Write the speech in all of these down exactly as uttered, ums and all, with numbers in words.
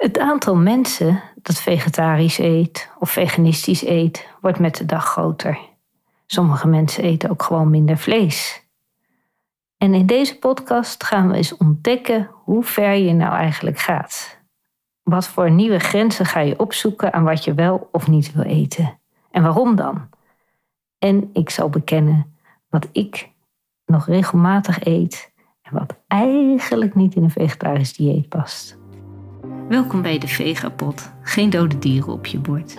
Het aantal mensen dat vegetarisch eet of veganistisch eet, wordt met de dag groter. Sommige mensen eten ook gewoon minder vlees. En in deze podcast gaan we eens ontdekken hoe ver je nou eigenlijk gaat. Wat voor nieuwe grenzen ga je opzoeken aan wat je wel of niet wil eten? En waarom dan? En ik zal bekennen wat ik nog regelmatig eet en wat eigenlijk niet in een vegetarisch dieet past. Welkom bij de VegaPod, geen dode dieren op je bord.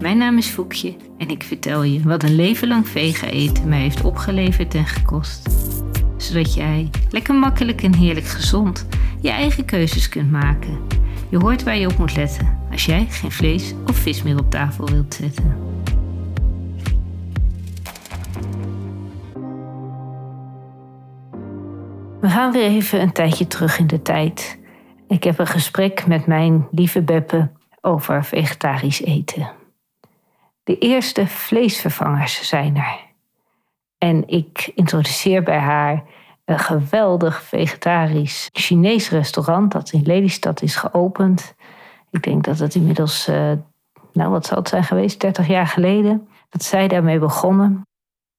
Mijn naam is Foekje en ik vertel je wat een leven lang vega eten mij heeft opgeleverd en gekost. Zodat jij lekker makkelijk en heerlijk gezond je eigen keuzes kunt maken. Je hoort waar je op moet letten als jij geen vlees of vis meer op tafel wilt zetten. We gaan weer even een tijdje terug in de tijd. Ik heb een gesprek met mijn lieve Beppe over vegetarisch eten. De eerste vleesvervangers zijn er. En ik introduceer bij haar een geweldig vegetarisch Chinees restaurant dat in Lelystad is geopend. Ik denk dat het inmiddels, uh, nou wat zal het zijn geweest, dertig jaar geleden, dat zij daarmee begonnen.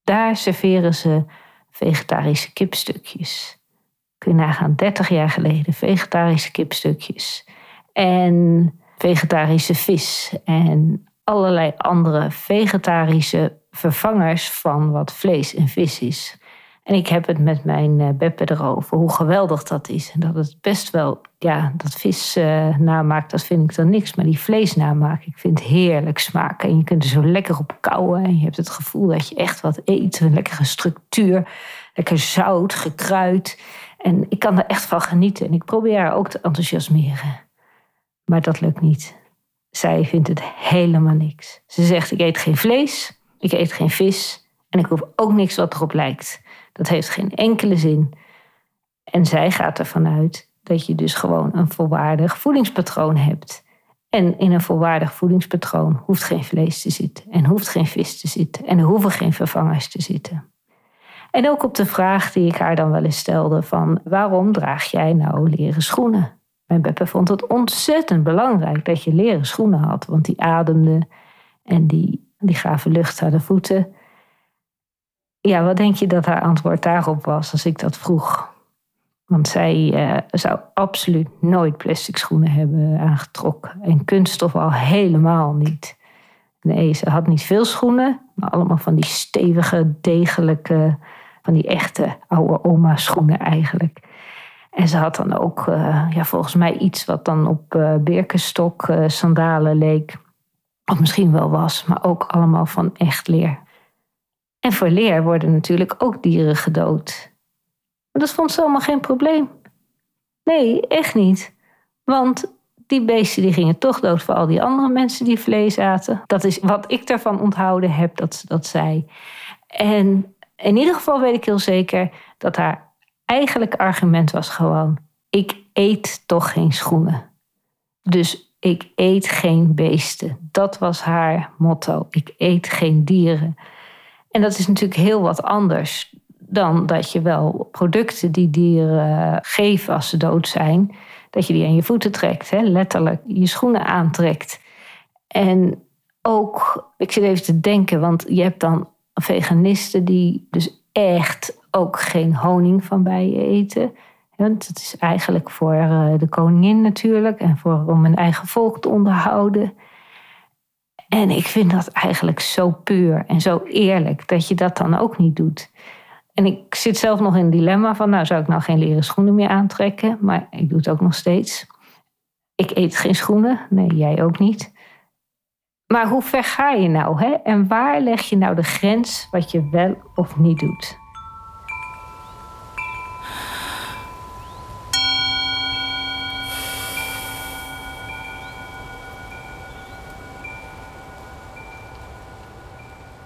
Daar serveren ze vegetarische kipstukjes. Kun je nagaan, dertig jaar geleden, vegetarische kipstukjes en vegetarische vis en allerlei andere vegetarische vervangers van wat vlees en vis is. En ik heb het met mijn Beppe erover, hoe geweldig dat is. En dat het best wel, ja, dat vis uh, namaakt, dat vind ik dan niks. Maar die vlees namaakt, ik vind heerlijk smaken. En je kunt er zo lekker op kauwen. En je hebt het gevoel dat je echt wat eet. Een lekkere structuur, lekker zout, gekruid. En ik kan er echt van genieten. En ik probeer haar ook te enthousiasmeren. Maar dat lukt niet. Zij vindt het helemaal niks. Ze zegt, ik eet geen vlees, ik eet geen vis. En ik hoef ook niks wat erop lijkt. Dat heeft geen enkele zin. En zij gaat ervan uit dat je dus gewoon een volwaardig voedingspatroon hebt. En in een volwaardig voedingspatroon hoeft geen vlees te zitten. En hoeft geen vis te zitten. En er hoeven geen vervangers te zitten. En ook op de vraag die ik haar dan wel eens stelde van, waarom draag jij nou leren schoenen? Mijn Beppe vond het ontzettend belangrijk dat je leren schoenen had. Want die ademden en die, die gaven lucht aan de voeten. Ja, wat denk je dat haar antwoord daarop was als ik dat vroeg? Want zij eh, zou absoluut nooit plastic schoenen hebben aangetrokken. En kunststof al helemaal niet. Nee, ze had niet veel schoenen, maar allemaal van die stevige, degelijke, van die echte oude oma schoenen eigenlijk. En ze had dan ook uh, ja, volgens mij iets wat dan op uh, Birkenstok uh, sandalen leek. Of misschien wel was, maar ook allemaal van echt leer. En voor leer worden natuurlijk ook dieren gedood. Maar dat vond ze allemaal geen probleem. Nee, echt niet. Want die beesten die gingen toch dood voor al die andere mensen die vlees aten. Dat is wat ik daarvan onthouden heb dat ze dat zei. En in ieder geval weet ik heel zeker dat haar eigenlijk argument was gewoon, ik eet toch geen schoenen. Dus ik eet geen beesten. Dat was haar motto. Ik eet geen dieren. En dat is natuurlijk heel wat anders dan dat je wel producten die dieren geven als ze dood zijn, dat je die aan je voeten trekt, hè? Letterlijk je schoenen aantrekt. En ook, ik zit even te denken, want je hebt dan veganisten die dus echt ook geen honing van bijen eten. Want dat is eigenlijk voor de koningin natuurlijk en voor om hun eigen volk te onderhouden. En ik vind dat eigenlijk zo puur en zo eerlijk dat je dat dan ook niet doet. En ik zit zelf nog in het dilemma van, nou zou ik nou geen leren schoenen meer aantrekken? Maar ik doe het ook nog steeds. Ik eet geen schoenen. Nee, jij ook niet. Maar hoe ver ga je nou, hè? En waar leg je nou de grens wat je wel of niet doet?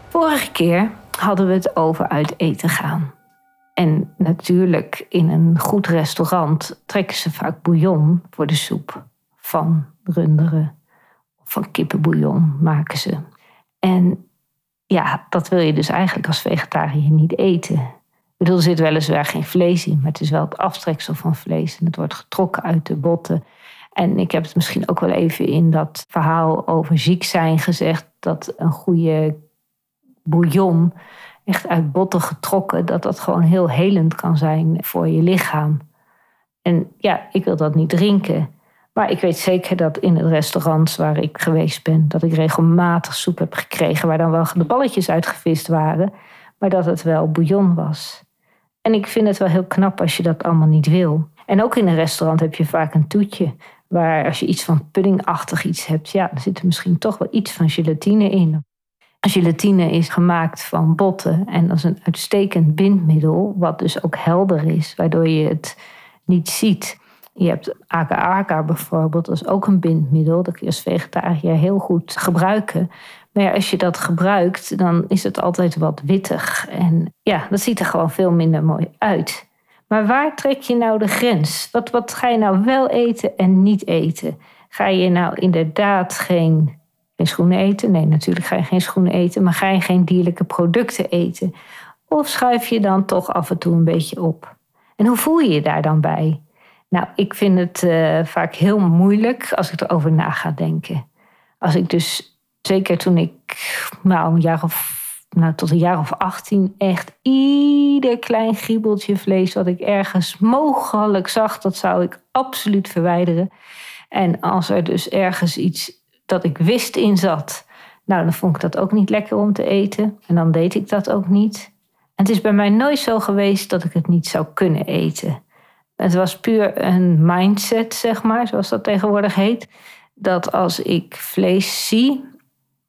Vorige keer hadden we het over uit eten gaan. En natuurlijk, in een goed restaurant trekken ze vaak bouillon voor de soep. Van runderen, van kippenbouillon maken ze. En ja, dat wil je dus eigenlijk als vegetariër niet eten. Ik bedoel, er zit weliswaar geen vlees in, maar het is wel het aftreksel van vlees. En het wordt getrokken uit de botten. En ik heb het misschien ook wel even in dat verhaal over ziek zijn gezegd, dat een goede bouillon, echt uit botten getrokken, dat dat gewoon heel helend kan zijn voor je lichaam. En ja, ik wil dat niet drinken. Maar ik weet zeker dat in het restaurant waar ik geweest ben, dat ik regelmatig soep heb gekregen, waar dan wel de balletjes uitgevist waren, maar dat het wel bouillon was. En ik vind het wel heel knap als je dat allemaal niet wil. En ook in een restaurant heb je vaak een toetje, waar als je iets van puddingachtig iets hebt, ja, dan zit er misschien toch wel iets van gelatine in. Gelatine is gemaakt van botten en dat is een uitstekend bindmiddel, wat dus ook helder is, waardoor je het niet ziet. Je hebt aka-aka bijvoorbeeld, dat is ook een bindmiddel. Dat kun je als vegetariër heel goed gebruiken. Maar ja, als je dat gebruikt, dan is het altijd wat wittig. En ja, dat ziet er gewoon veel minder mooi uit. Maar waar trek je nou de grens? Wat, wat ga je nou wel eten en niet eten? Ga je nou inderdaad geen... Geen schoenen eten? Nee, natuurlijk ga je geen schoenen eten. Maar ga je geen dierlijke producten eten? Of schuif je dan toch af en toe een beetje op? En hoe voel je je daar dan bij? Nou, ik vind het uh, vaak heel moeilijk als ik erover na ga denken. Als ik dus, zeker toen ik nou, een jaar of, nou, tot een jaar of achttien... echt ieder klein griebeltje vlees wat ik ergens mogelijk zag, dat zou ik absoluut verwijderen. En als er dus ergens iets dat ik wist in zat, nou, dan vond ik dat ook niet lekker om te eten. En dan deed ik dat ook niet. En het is bij mij nooit zo geweest dat ik het niet zou kunnen eten. Het was puur een mindset, zeg maar, zoals dat tegenwoordig heet. Dat als ik vlees zie,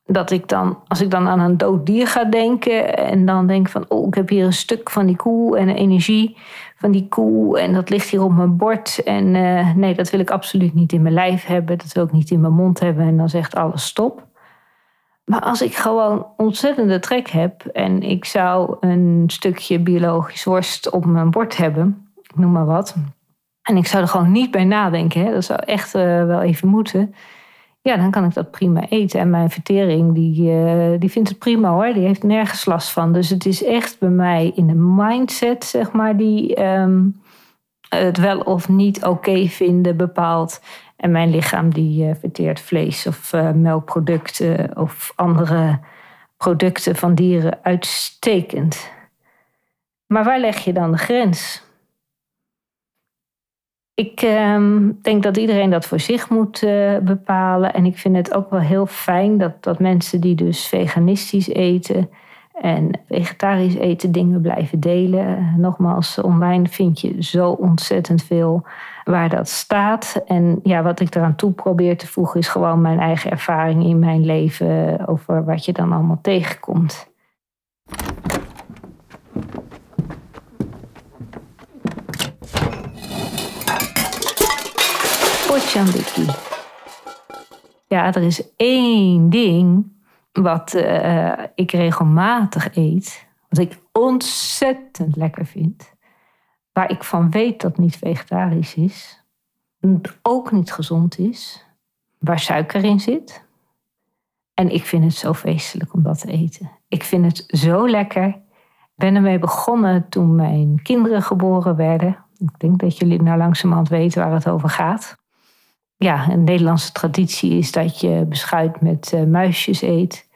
dat ik dan, als ik dan aan een dood dier ga denken en dan denk van, oh, ik heb hier een stuk van die koe en de energie van die koe en dat ligt hier op mijn bord. En uh, nee, dat wil ik absoluut niet in mijn lijf hebben. Dat wil ik niet in mijn mond hebben. En dan zegt alles stop. Maar als ik gewoon ontzettende trek heb en ik zou een stukje biologisch worst op mijn bord hebben, ik noem maar wat, en ik zou er gewoon niet bij nadenken, hè, dat zou echt uh, wel even moeten, ja, dan kan ik dat prima eten. En mijn vertering, die, uh, die vindt het prima hoor. Die heeft nergens last van. Dus het is echt bij mij in de mindset, zeg maar, die um, het wel of niet oké vinden bepaalt. En mijn lichaam die uh, verteert vlees of uh, melkproducten of andere producten van dieren uitstekend. Maar waar leg je dan de grens? Ik um, denk dat iedereen dat voor zich moet uh, bepalen. En ik vind het ook wel heel fijn dat, dat mensen die dus veganistisch eten en vegetarisch eten dingen blijven delen. Nogmaals, online vind je zo ontzettend veel waar dat staat. En ja, wat ik eraan toe probeer te voegen is gewoon mijn eigen ervaring in mijn leven over wat je dan allemaal tegenkomt. Ja, er is één ding wat uh, ik regelmatig eet, wat ik ontzettend lekker vind, waar ik van weet dat het niet vegetarisch is, ook niet gezond is, waar suiker in zit. En ik vind het zo feestelijk om dat te eten. Ik vind het zo lekker. Ik ben ermee begonnen toen mijn kinderen geboren werden. Ik denk dat jullie nou langzamerhand weten waar het over gaat. Ja, een Nederlandse traditie is dat je beschuit met uh, muisjes eet.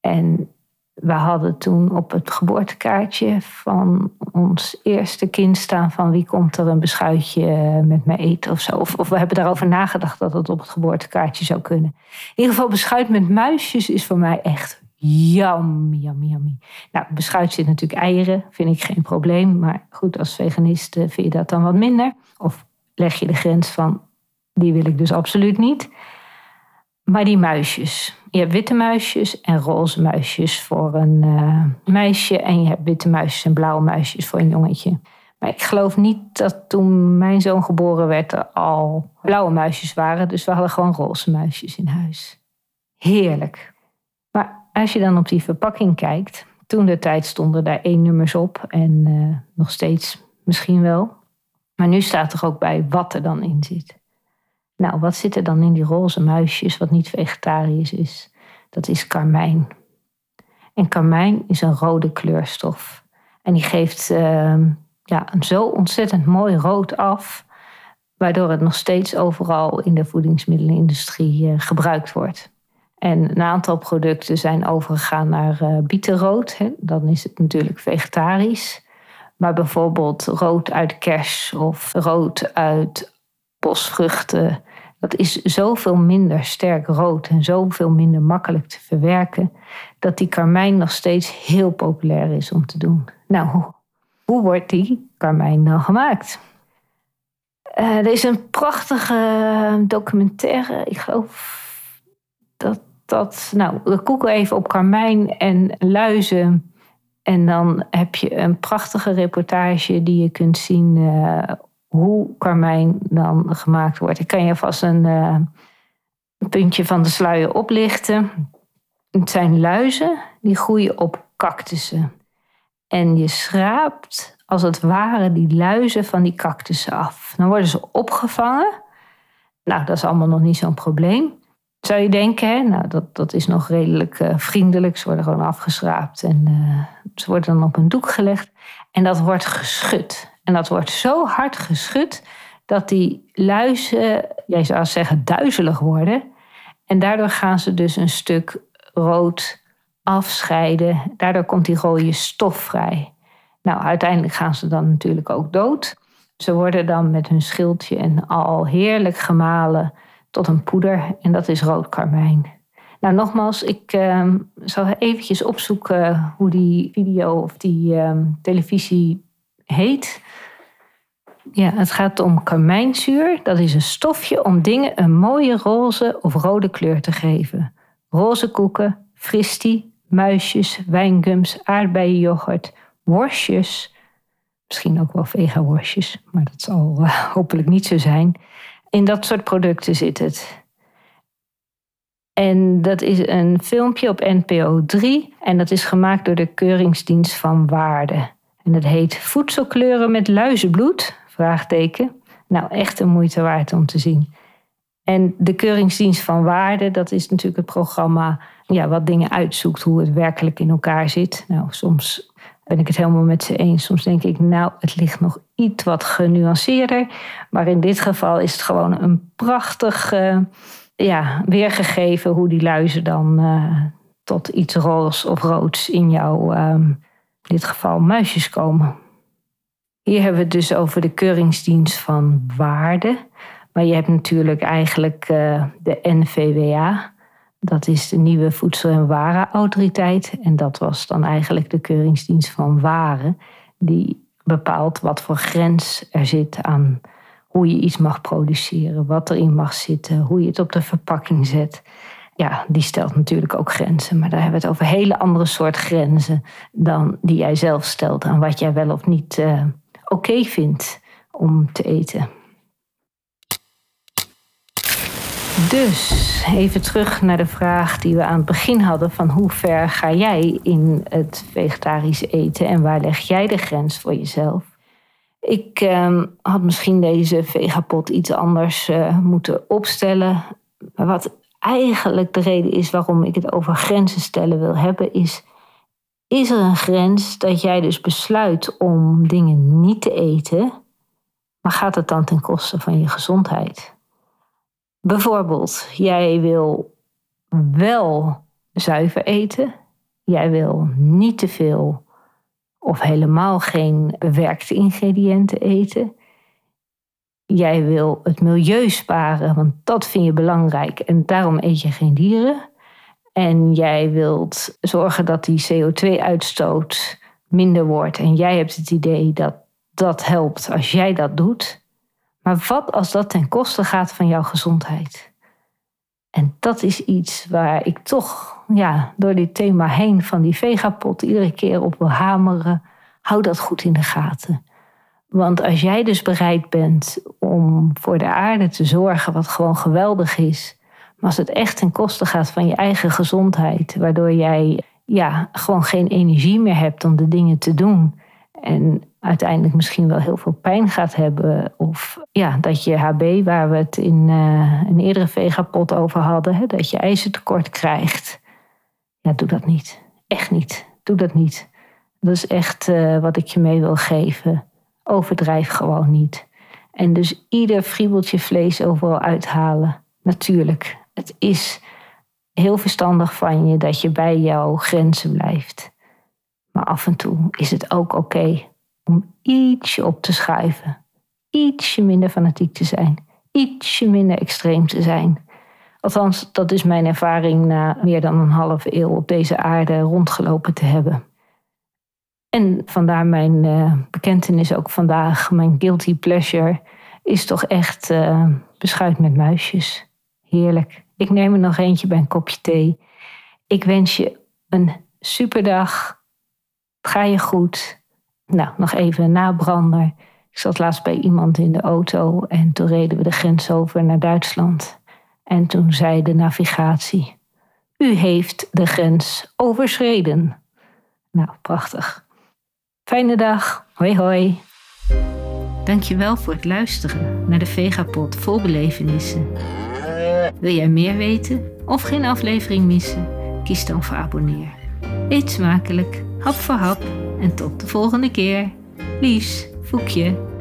En we hadden toen op het geboortekaartje van ons eerste kind staan van wie komt er een beschuitje met mij eten of zo. Of, of we hebben daarover nagedacht dat het op het geboortekaartje zou kunnen. In ieder geval beschuit met muisjes is voor mij echt yum, yum, yum. Nou, beschuit zit natuurlijk eieren, vind ik geen probleem. Maar goed, als veganist vind je dat dan wat minder. Of leg je de grens van, die wil ik dus absoluut niet. Maar die muisjes. Je hebt witte muisjes en roze muisjes voor een uh, meisje. En je hebt witte muisjes en blauwe muisjes voor een jongetje. Maar ik geloof niet dat toen mijn zoon geboren werd er al blauwe muisjes waren. Dus we hadden gewoon roze muisjes in huis. Heerlijk. Maar als je dan op die verpakking kijkt. Toen de tijd stonden daar één nummers op. En uh, nog steeds misschien wel. Maar nu staat er ook bij wat er dan in zit. Nou, wat zit er dan in die roze muisjes wat niet vegetarisch is? Dat is karmijn. En karmijn is een rode kleurstof. En die geeft uh, ja, een zo ontzettend mooi rood af. waardoor het nog steeds overal in de voedingsmiddelenindustrie uh, gebruikt wordt. En een aantal producten zijn overgegaan naar uh, bietenrood. Hè. Dan is het natuurlijk vegetarisch. Maar bijvoorbeeld rood uit kers of rood uit bosvruchten. Dat is zoveel minder sterk rood en zoveel minder makkelijk te verwerken, dat die karmijn nog steeds heel populair is om te doen. Nou, hoe wordt die karmijn dan gemaakt? Uh, er is een prachtige documentaire, ik geloof dat dat... Nou, koekel even op karmijn en luizen. En dan heb je een prachtige reportage die je kunt zien uh, hoe karmijn dan gemaakt wordt. Ik kan je vast een uh, puntje van de sluier oplichten. Het zijn luizen die groeien op cactussen. En je schraapt als het ware die luizen van die cactussen af. Dan worden ze opgevangen. Nou, dat is allemaal nog niet zo'n probleem. Zou je denken, hè? Nou, dat, dat is nog redelijk uh, vriendelijk. Ze worden gewoon afgeschraapt en uh, ze worden dan op een doek gelegd. En dat wordt geschud. En dat wordt zo hard geschud dat die luizen, jij zou zeggen, duizelig worden. En daardoor gaan ze dus een stuk rood afscheiden. Daardoor komt die rode stof vrij. Nou, uiteindelijk gaan ze dan natuurlijk ook dood. Ze worden dan met hun schildje en al heerlijk gemalen tot een poeder, en dat is rood karmijn. Nou, nogmaals, ik uh, zal eventjes opzoeken hoe die video of die uh, televisie heet. Ja, het gaat om karmijnzuur. Dat is een stofje om dingen een mooie roze of rode kleur te geven. Roze koeken, fristie, muisjes, wijngums, aardbeienyoghurt, worstjes. Misschien ook wel vega-worstjes, maar dat zal uh, hopelijk niet zo zijn. In dat soort producten zit het. En dat is een filmpje op N P O drie. En dat is gemaakt door de Keuringsdienst van Waarde. En dat heet Voedselkleuren met luizenbloed? Vraagteken. Nou, echt een moeite waard om te zien. En de Keuringsdienst van Waarde, dat is natuurlijk het programma, ja, wat dingen uitzoekt, hoe het werkelijk in elkaar zit. Nou, soms ben ik het helemaal met ze eens. Soms denk ik, nou, het ligt nog iets wat genuanceerder. Maar in dit geval is het gewoon een prachtig uh, ja, weergegeven hoe die luizen dan uh, tot iets roze of roods in jouw, uh, in dit geval, muisjes komen. Hier hebben we het dus over de Keuringsdienst van Waarde. Maar je hebt natuurlijk eigenlijk uh, de N V W A. Dat is de nieuwe Voedsel- en Warenautoriteit. En dat was dan eigenlijk de Keuringsdienst van Waren. Die bepaalt wat voor grens er zit aan hoe je iets mag produceren. Wat erin mag zitten. Hoe je het op de verpakking zet. Ja, die stelt natuurlijk ook grenzen. Maar daar hebben we het over hele andere soort grenzen dan die jij zelf stelt. Aan wat jij wel of niet uh, oké vindt om te eten. Dus even terug naar de vraag die we aan het begin hadden, van hoe ver ga jij in het vegetarisch eten en waar leg jij de grens voor jezelf? Ik eh, had misschien deze VegaPod iets anders eh, moeten opstellen. Maar wat eigenlijk de reden is waarom ik het over grenzen stellen wil hebben is, is er een grens dat jij dus besluit om dingen niet te eten, maar gaat het dan ten koste van je gezondheid? Bijvoorbeeld, jij wil wel zuiver eten. Jij wil niet te veel of helemaal geen bewerkte ingrediënten eten. Jij wil het milieu sparen, want dat vind je belangrijk. En daarom eet je geen dieren. En jij wilt zorgen dat die C O twee uitstoot minder wordt. En jij hebt het idee dat dat helpt als jij dat doet. Maar wat als dat ten koste gaat van jouw gezondheid? En dat is iets waar ik toch ja, door dit thema heen van die VegaPod iedere keer op wil hameren. Hou dat goed in de gaten. Want als jij dus bereid bent om voor de aarde te zorgen, wat gewoon geweldig is. Maar als het echt ten koste gaat van je eigen gezondheid, waardoor jij ja, gewoon geen energie meer hebt om de dingen te doen. En uiteindelijk misschien wel heel veel pijn gaat hebben. Of ja, dat je H B, waar we het in uh, een eerdere VegaPod over hadden, hè, dat je ijzertekort krijgt. Ja, doe dat niet. Echt niet. Doe dat niet. Dat is echt uh, wat ik je mee wil geven. Overdrijf gewoon niet. En dus ieder friebeltje vlees overal uithalen. Natuurlijk, het is heel verstandig van je dat je bij jouw grenzen blijft. Maar af en toe is het ook oké om ietsje op te schuiven. Ietsje minder fanatiek te zijn. Ietsje minder extreem te zijn. Althans, dat is mijn ervaring na meer dan een halve eeuw op deze aarde rondgelopen te hebben. En vandaar mijn uh, bekentenis ook vandaag. Mijn guilty pleasure is toch echt uh, beschuit met muisjes. Heerlijk. Ik neem er nog eentje bij een kopje thee. Ik wens je een superdag. Ga je goed. Nou, nog even een nabrander. Ik zat laatst bij iemand in de auto en toen reden we de grens over naar Duitsland. En toen zei de navigatie: u heeft de grens overschreden. Nou, prachtig. Fijne dag. Hoi hoi. Dankjewel voor het luisteren naar de VegaPod vol belevenissen. Wil jij meer weten of geen aflevering missen? Kies dan voor abonneer. Eet smakelijk, hap voor hap en tot de volgende keer. Lies, Foekje.